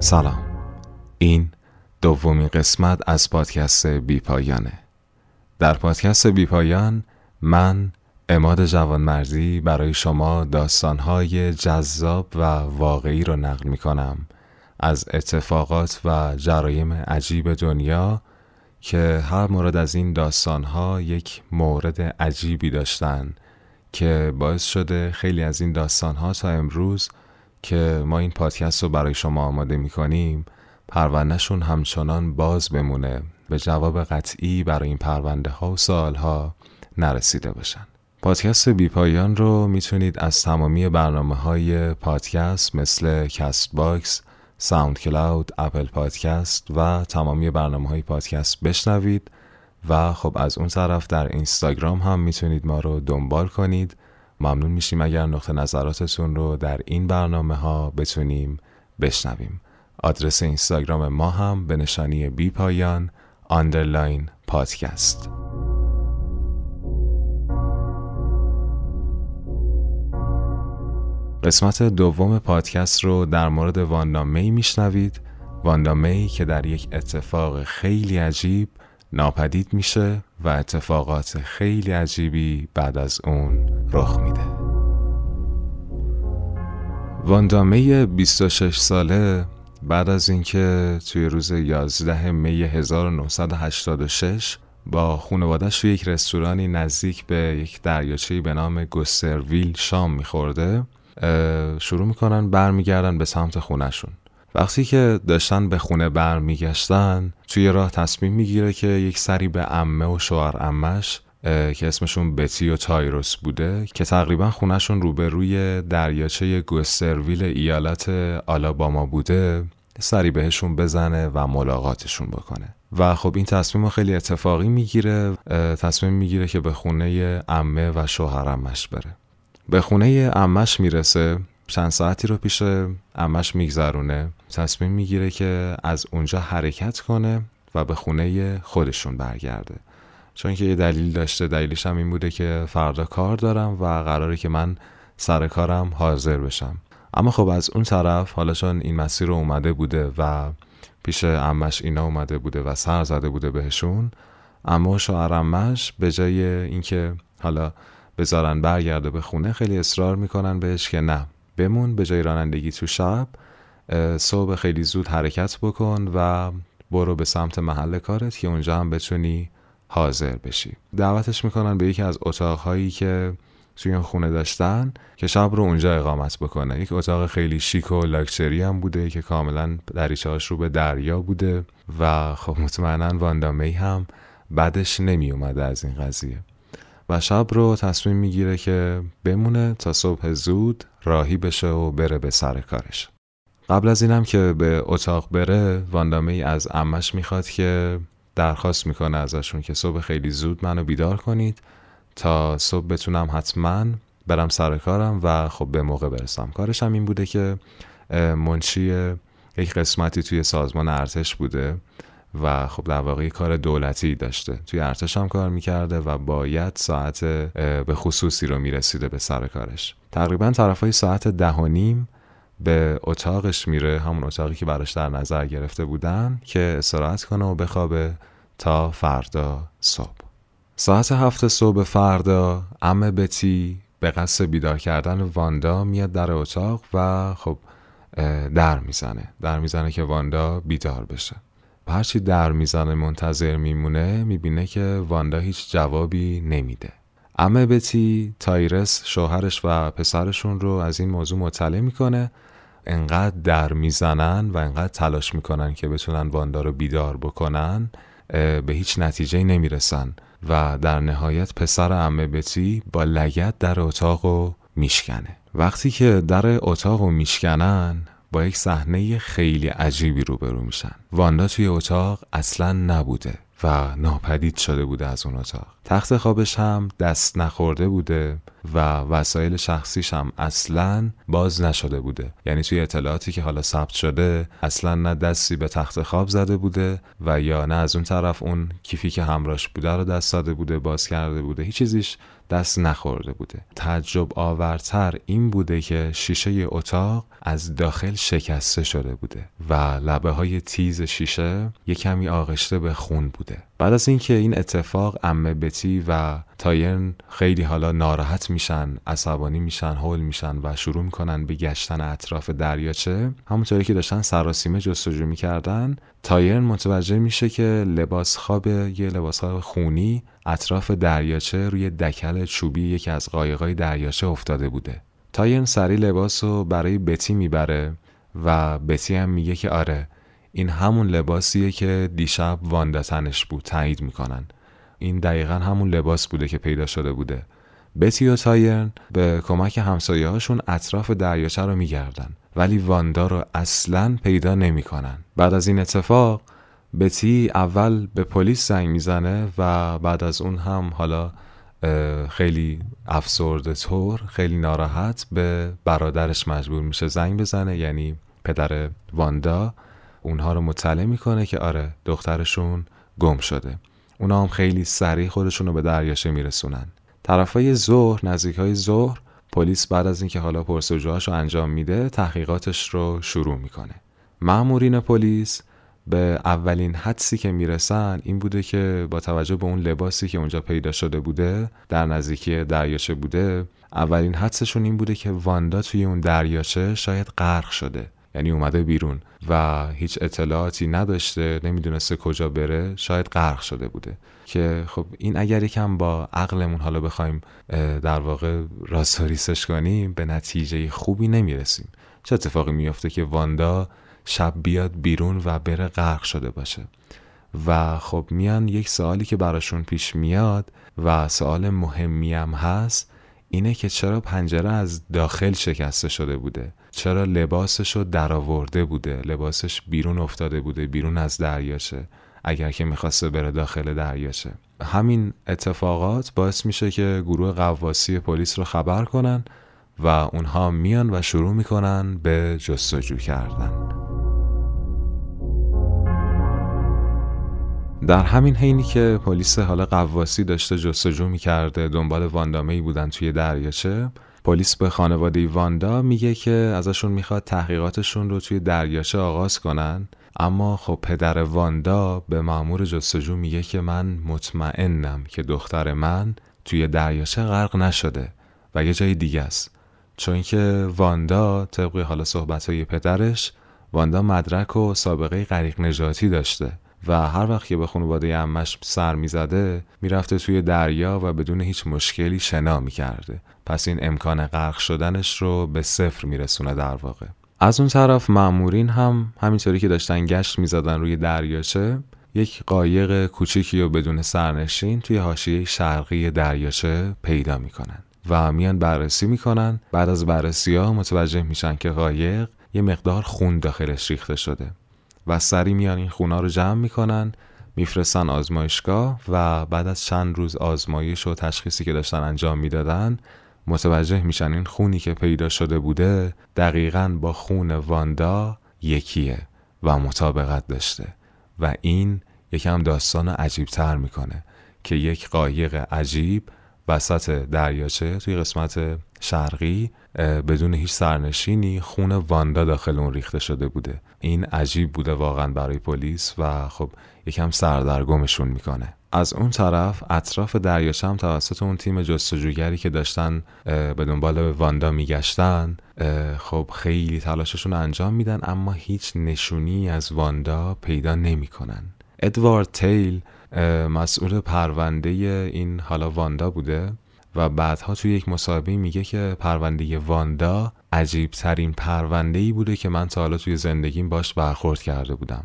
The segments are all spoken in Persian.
سلام، این دومین قسمت از پادکست بی پایانه. در پادکست بی پایان من عماد جوانمردی برای شما داستان‌های جذاب و واقعی رو نقل می‌کنم از اتفاقات و جرایم عجیب دنیا که هر مورد از این داستان‌ها یک مورد عجیبی داشتن که باعث شده خیلی از این داستان‌ها تا امروز که ما این پادکست رو برای شما آماده می‌کنیم پرونده‌شون همچنان باز بمونه، به جواب قطعی برای این پرونده‌ها و سوال‌ها نرسیده باشن. پادکست بی پایان رو میتونید از تمامی برنامه‌های پادکست مثل کست باکس، ساوند کلاود، اپل پادکست و تمامی برنامه‌های پادکست بشنوید و خب از اون طرف در اینستاگرام هم میتونید ما رو دنبال کنید. ممنون میشیم اگر نقطه نظراتتون رو در این برنامه‌ها بتونیم بشنویم. آدرس اینستاگرام ما هم به نشانی بی پایان آندرلاین پادکست. قسمت دوم پادکست رو در مورد واندا می میشنوید. واندا می که در یک اتفاق خیلی عجیب ناپدید میشه و اتفاقات خیلی عجیبی بعد از اون رخ میده. واندا می 26 ساله بعد از اینکه توی روز 11 می 1986 با خانواده‌اش توی یک رستورانی نزدیک به یک دریاچه‌ای به نام گسترویل شام میخورده، شروع میکنن برمیگردن به سمت خونهشون. وقتی که داشتن به خونه برمیگشتن توی راه تصمیم میگیره که یک سری به عمه و شوهر عمه‌اش که اسمشون بتی و تایروس بوده که تقریبا خونهشون روبروی دریاچه گسترویل ایالت آلاباما بوده سری بهشون بزنه و ملاقاتشون بکنه. و خب این تصمیم رو خیلی اتفاقی میگیره، تصمیم میگیره که به خونه عمه و شوهر عمه‌اش بره. به خونه عمه‌اش میرسه، چند ساعتی رو پیش عمه‌اش میگذرونه، تصمیم میگیره که از اونجا حرکت کنه و به خونه خودشون برگرده، چون که یه دلیل داشته. دلیلش هم این بوده که فردا کار دارم و قراره که من سر کارم حاضر بشم. اما خب از اون طرف حالا چون این مسیر رو اومده بوده و پیش عمه‌اش اینا اومده بوده و سر زده بوده بهشون، اما شوهر عمه‌اش به جای اینکه حالا بذارن برگرده به خونه خیلی اصرار میکنن بهش که نه، بمون، به جای رانندگی تو شب صبح خیلی زود حرکت بکن و برو به سمت محل کارت که اونجا هم بتونی حاضر بشی. دعوتش میکنن به یکی از اتاقهایی که توی این خونه داشتن که شب رو اونجا اقامت بکنه. یک اتاق خیلی شیک و لاکچری هم بوده که کاملا دریچه‌اش رو به دریا بوده و خب مطمئناً واندا می هم بعدش نمیومده از این قضیه و شب رو تصمیم میگیره که بمونه تا صبح زود راهی بشه و بره به سر کارش. قبل از اینم که به اتاق بره واندا می از عمه‌اش میخواد که درخواست میکنه ازشون که صبح خیلی زود منو بیدار کنید تا صبح بتونم حتما برم سر کارم و خب به موقع برسم. کارش هم این بوده که منشی یک قسمتی توی سازمان ارتش بوده و خب در واقع کار دولتی داشته، توی ارتش هم کار میکرده و باید ساعت به خصوصی رو میرسیده به سر کارش. تقریبا طرفای ساعت 10:30 به اتاقش میره، همون اتاقی که براش در نظر گرفته بودن که استراحت کنه و بخوابه تا فردا صبح. ساعت 7 صبح فردا عمه بتی به قصد بیدار کردن واندا میاد در اتاق و خب در میزنه که واندا بیدار بشه. هرچی در میزنه منتظر میمونه، میبینه که واندا هیچ جوابی نمیده. عمه بتی تایرس شوهرش و پسرشون رو از این موضوع مطلع میکنه. انقدر در میزنن و انقدر تلاش میکنن که بتونن واندا رو بیدار بکنن، به هیچ نتیجه نمیرسن و در نهایت پسر عمه بتی با لگد در اتاقو میشکنه. وقتی که در اتاقو میشکنن با یک صحنه خیلی عجیبی روبرو میشن. واندا توی اتاق اصلا نبوده و ناپدید شده بوده از اون اتاق. تخت خوابش هم دست نخورده بوده و وسایل شخصیش هم اصلاً باز نشده بوده. یعنی توی اطلاعاتی که حالا ثبت شده اصلاً نه دستی به تخت خواب زده بوده و یا نه از اون طرف اون کیفی که همراهش بوده رو دست داده بوده، باز کرده بوده، هیچ چیزیش دست نخورده بوده. تعجب آورتر این بوده که شیشه اتاق از داخل شکسته شده بوده و لبه های تیز شیشه یک کمی آغشته به خون بوده. بعد از اینکه این اتفاق عمه بتی و تایرن خیلی حالا ناراحت میشن، عصبانی میشن، هول میشن و شروع میکنن به گشتن اطراف دریاچه. همونطوری که داشتن سراسیمه جستجو میکردن، تایرن متوجه میشه که لباس خواب خونی اطراف دریاچه روی دکل چوبی یکی از قایقای دریاچه افتاده بوده. تایرن سری لباسو برای بتی میبره و بتی هم میگه که آره این همون لباسیه که دیشب واندا تنش بود. تایید میکنن این دقیقاً همون لباس بوده که پیدا شده بوده. بتی و تایرن به کمک همسایه‌هاشون اطراف دریاچه رو میگردن ولی واندا رو اصلاً پیدا نمیکنن. بعد از این اتفاق بتی اول به پلیس زنگ میزنه و بعد از اون هم حالا خیلی افسرده طور، خیلی ناراحت، به برادرش مجبور میشه زنگ بزنه، یعنی پدر واندا. اونها رو مطلع میکنه که آره دخترشون گم شده. اونا هم خیلی سریع خودشون رو به دریاچه میرسونن. طرفای ظهر، نزدیکای ظهر، پلیس بعد از اینکه حالا پرسجوهاش رو انجام میده تحقیقاتش رو شروع میکنه. مامورین پلیس به اولین حدسی که میرسن این بوده که با توجه به اون لباسی که اونجا پیدا شده بوده، در نزدیکی دریاچه بوده، اولین حدسشون این بوده که واندا توی اون دریاچه شاید غرق شده، یعنی اومده بیرون و هیچ اطلاعاتی نداشته، نمیدونسته کجا بره، شاید غرق شده بوده. که خب این اگر یکم با عقلمون حالا بخوایم در واقع راساریسش کنیم به نتیجه خوبی نمیرسیم. چه اتفاقی میفته که واندا شب بیاد بیرون و بره غرق شده باشه؟ و خب میان یک سوالی که براشون پیش میاد و سوال مهمی هم هست اینه که چرا پنجره از داخل شکسته شده بوده؟ چرا لباسش رو درآورده بوده؟ لباسش بیرون افتاده بوده، بیرون از دریاچه، اگر که میخواسته بره داخل دریاچه. همین اتفاقات باعث میشه که گروه غواصی پلیس رو خبر کنن و اونها میان و شروع میکنن به جستجو کردن. در همین حینی که پلیس حالا قواسی داشته جستجو می‌کرده، دنبال واندامه‌ای بودن توی دریاچه، پلیس به خانواده واندا میگه که ازشون میخواد تحقیقاتشون رو توی دریاچه آغاز کنن. اما خب پدر واندا به مأمور جستجو میگه که من مطمئنم که دختر من توی دریاچه غرق نشده و یه جای دیگه است، چون که واندا طبق حالا صحبت‌های پدرش، واندا مدرک و سابقه غریق نجاتی داشته و هر وقت که به خانواده عمش سر میزده میرفته توی دریا و بدون هیچ مشکلی شنا میکرده. پس این امکان غرق شدنش رو به صفر میرسونه در واقع. از اون طرف مامورین هم همینطوری که داشتن گشت میزدن روی دریاچه، یک قایق کوچیکی و بدون سرنشین توی حاشیه شرقی دریاچه پیدا میکنن و میان بررسی میکنن. بعد از بررسی ها متوجه میشن که قایق یه مقدار خون داخلش ریخته شده و سری میان این خونا رو جمع میکنن، میفرستن آزمایشگاه و بعد از چند روز آزمایش و تشخیصی که داشتن انجام میدادن متوجه میشن این خونی که پیدا شده بوده دقیقاً با خون واندا یکیه و مطابقت داشته. و این یکم داستان عجیب‌تر میکنه که یک قایق عجیب وسط دریاچه توی قسمت شرقی بدون هیچ سرنشینی خون واندا داخل اون ریخته شده بوده. این عجیب بوده واقعا برای پلیس و خب یکم سردرگمشون میکنه. از اون طرف اطراف دریاچه هم توسط اون تیم جستجوگری که داشتن به دنبال واندا میگشتن، خب خیلی تلاششون انجام میدن اما هیچ نشونی از واندا پیدا نمیکنن. ادوارد تیل مسئول پرونده این حالا واندا بوده و بعدها توی یک مصاحبه میگه که پرونده واندا عجیب ترین پرونده‌ای بوده که من تا حالا توی زندگیم باش برخورد کرده بودم،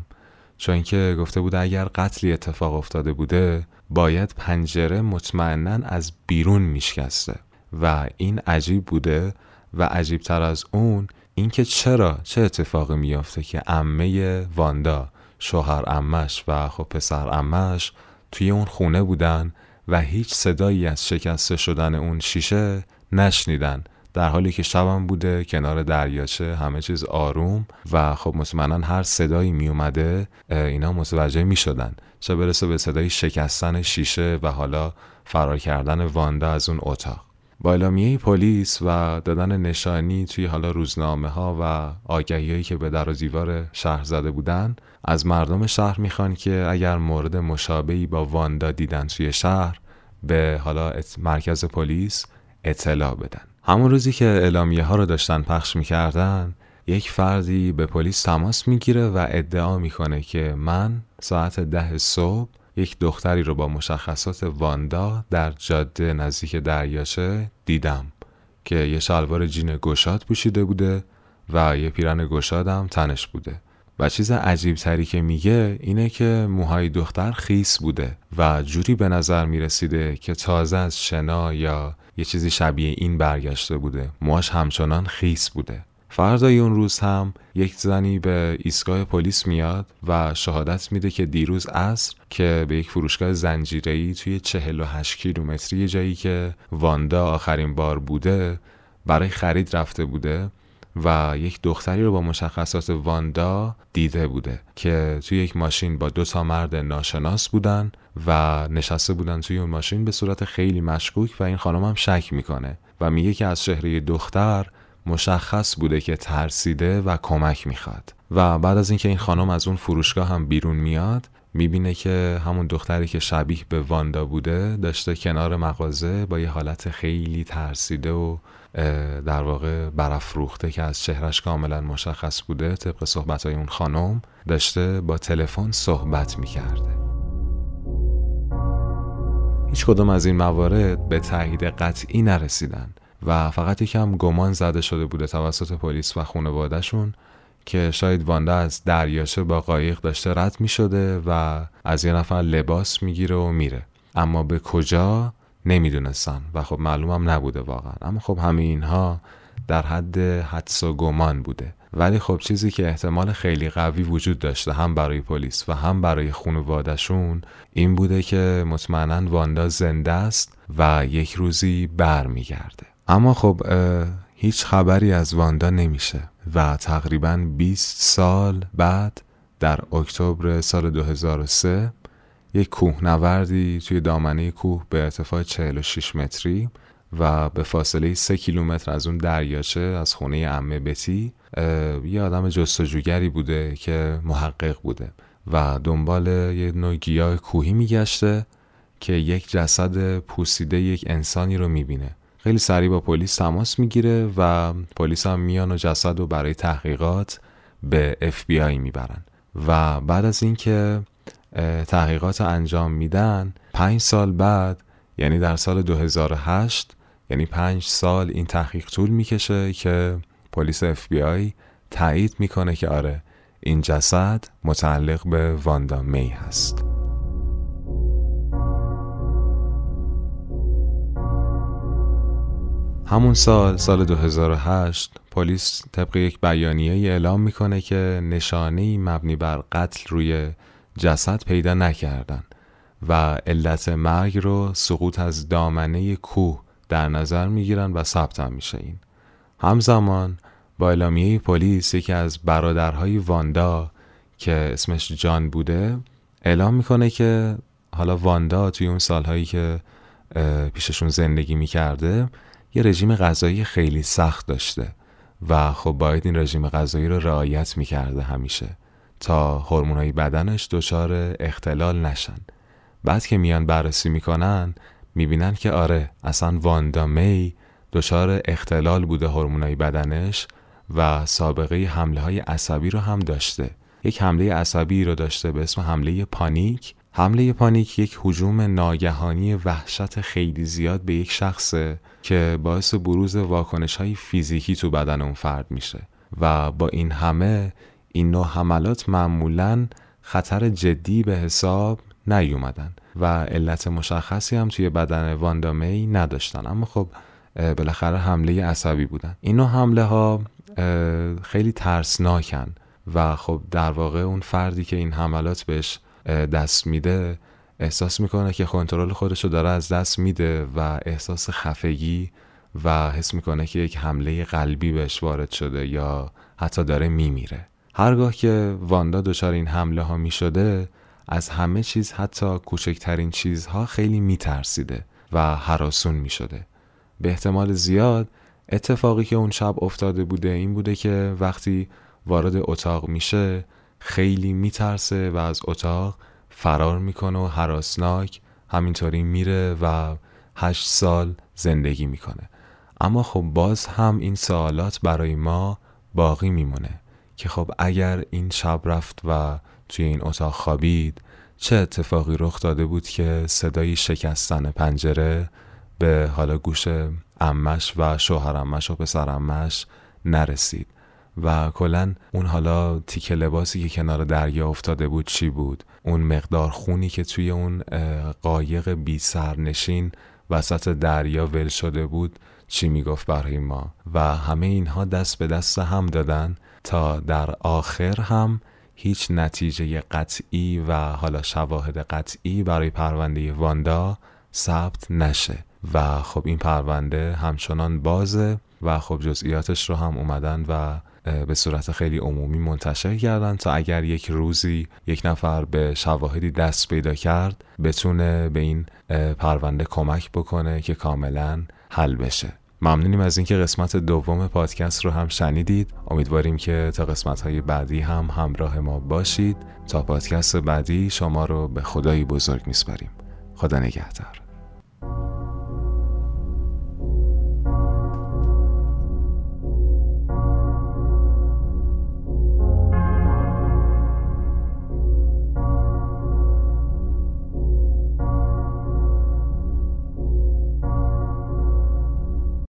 چون که گفته بوده اگر قتلی اتفاق افتاده بوده باید پنجره مطمئناً از بیرون میشکسته. و این عجیب بوده و عجیب تر از اون این که چه اتفاقی میافته که عمه واندا، شوهر عمش و خب پسر عمش توی اون خونه بودن و هیچ صدایی از شکسته شدن اون شیشه نشنیدن، در حالی که شبم بوده، کنار دریاچه، همه چیز آروم و خب مطمئنا هر صدایی می اومده اینا متوجه می شدن، چه برسه به صدای شکستن شیشه و حالا فرار کردن واندا از اون اتاق. با اعلامیه پلیس و دادن نشانی توی حالا روزنامه ها و آگهی‌هایی که به در و دیوار شهر زده بودن، از مردم شهر میخوان که اگر مورد مشابهی با واندا دیدن توی شهر، به حالا مرکز پلیس اطلاع بدن. همون روزی که اعلامیه ها رو داشتن پخش میکردن، یک فردی به پلیس تماس میگیره و ادعا میکنه که من ساعت 10 صبح یک دختری رو با مشخصات واندا در جاده نزدیک دریاچه دیدم که یه شلوار جین گشاد پوشیده بوده و یه پیرن گشاد هم تنش بوده. و چیز عجیب تری که میگه اینه که موهای دختر خیس بوده و جوری به نظر میرسیده که تازه از شنا یا یه چیزی شبیه این برگشته بوده. موهاش همچنان خیس بوده. فردای اون روز هم یک زنی به ایستگاه پلیس میاد و شهادت میده که دیروز عصر که به یک فروشگاه زنجیره‌ای توی 48 کیلومتری جایی که واندا آخرین بار بوده برای خرید رفته بوده و یک دختری رو با مشخصات واندا دیده بوده که توی یک ماشین با 2 مرد ناشناس بودن و نشسته بودن توی اون ماشین به صورت خیلی مشکوک و این خانم هم شک میکنه و میگه که از چهره دختر مشخص بوده که ترسیده و کمک میخواد. و بعد از اینکه این خانم از اون فروشگاه هم بیرون میاد، میبینه که همون دختری که شبیه به واندا بوده داشته کنار مغازه با یه حالت خیلی ترسیده و در واقع برافروخته که از چهرش کاملا مشخص بوده طبق صحبتهای اون خانم، داشته با تلفن صحبت میکرده. هیچ کدوم از این موارد به تایید قطعی نرسیدن و فقط یکم گمان زده شده بوده توسط پلیس و خانواده‌شون که شاید واندا از دریاچه با قایق داشته رد می شده و از یه نفر لباس می گیره و میره، اما به کجا نمی دونستن و خب معلومم نبوده واقعا. اما خب همه اینها در حد حدس و گمان بوده، ولی خب چیزی که احتمال خیلی قوی وجود داشته هم برای پلیس و هم برای خانواده‌شون این بوده که مطمئناً واندا زنده است و یک روزی برمیگرده. اما خب هیچ خبری از واندا نمیشه و تقریباً 20 سال بعد در اکتبر سال 2003 یک کوهنوردی توی دامنه کوه به ارتفاع 46 متری و به فاصله 3 کیلومتر از اون دریاچه از خونه عمه بتی یه آدم جستجوگری بوده که محقق بوده و دنبال یه نوع گیاه کوهی میگشته که یک جسد پوسیده یک انسانی رو میبینه. خیلی سریع با پلیس تماس میگیره و پلیس هم میان و جسد رو برای تحقیقات به FBI میبرن و بعد از اینکه تحقیقات انجام میدن 5 سال بعد، یعنی در سال 2008، یعنی 5 سال این تحقیق طول میکشه که پلیس FBI تایید میکنه که آره این جسد متعلق به واندا می هست. همون سال 2008 پلیس طبق یک بیانیه اعلام میکنه که نشانه‌ای مبنی بر قتل روی جسد پیدا نکردن و علت مرگ رو سقوط از دامنه کوه در نظر میگیرن و ثبت هم میشه. این همزمان با اعلامیه پلیس یکی از برادرهای واندا که اسمش جان بوده اعلام میکنه که حالا واندا توی اون سالهایی که پیششون زندگی میکرده یه رژیم غذایی خیلی سخت داشته و خب باید این رژیم غذایی رو رعایت میکرده همیشه تا هورمون‌های بدنش دچار اختلال نشن. بعد که میان بررسی میکنن میبینن که آره اصلا واندا می دچار اختلال بوده هورمون‌های بدنش و سابقه حمله‌های عصبی رو هم داشته. یک حمله عصبی رو داشته به اسم حمله پانیک. حمله پانیک یک هجوم ناگهانی وحشت خیلی زیاد به یک شخصه که باعث بروز واکنش‌های فیزیکی تو بدن اون فرد میشه و با این همه این نوع حملات معمولاً خطر جدی به حساب نیومدن و علت مشخصی هم توی بدن واندا می نداشتن، اما خب بالاخره حمله عصبی بودن. این نوع حمله ها خیلی ترسناکن و خب در واقع اون فردی که این حملات بهش دست میده احساس میکنه که کنترل خودشو داره از دست میده و احساس خفگی و حس میکنه که یک حمله قلبی بهش وارد شده یا حتی داره میمیره. هرگاه که واندا دچار این حمله ها میشده، از همه چیز حتی کوچکترین چیزها خیلی میترسیده و هراسون میشده. به احتمال زیاد اتفاقی که اون شب افتاده بوده این بوده که وقتی وارد اتاق میشه خیلی میترسه و از اتاق فرار میکنه و هراسناک همینطوری میره و 8 سال زندگی میکنه. اما خب باز هم این سوالات برای ما باقی میمونه که خب اگر این شب رفت و توی این اتاق خوابید، چه اتفاقی رخ داده بود که صدای شکستن پنجره به حالا گوش عمش و شوهر عمش و پسر عمش نرسید و کلن اون حالا تیکه لباسی که کنار دریا افتاده بود چی بود؟ اون مقدار خونی که توی اون قایق بی سرنشین وسط دریا ول شده بود چی میگفت برای ما؟ و همه اینها دست به دست هم دادن تا در آخر هم هیچ نتیجه قطعی و حالا شواهد قطعی برای پرونده واندا ثبت نشه و خب این پرونده همچنان بازه و خب جزئیاتش رو هم اومدن و به صورت خیلی عمومی منتشر کردن تا اگر یک روزی یک نفر به شواهدی دست پیدا کرد بتونه به این پرونده کمک بکنه که کاملا حل بشه. ممنونیم از اینکه قسمت دوم پادکست رو هم شنیدید. امیدواریم که تا قسمت‌های بعدی هم همراه ما باشید. تا پادکست بعدی شما رو به خدای بزرگ میسپاریم. خدا نگهدار.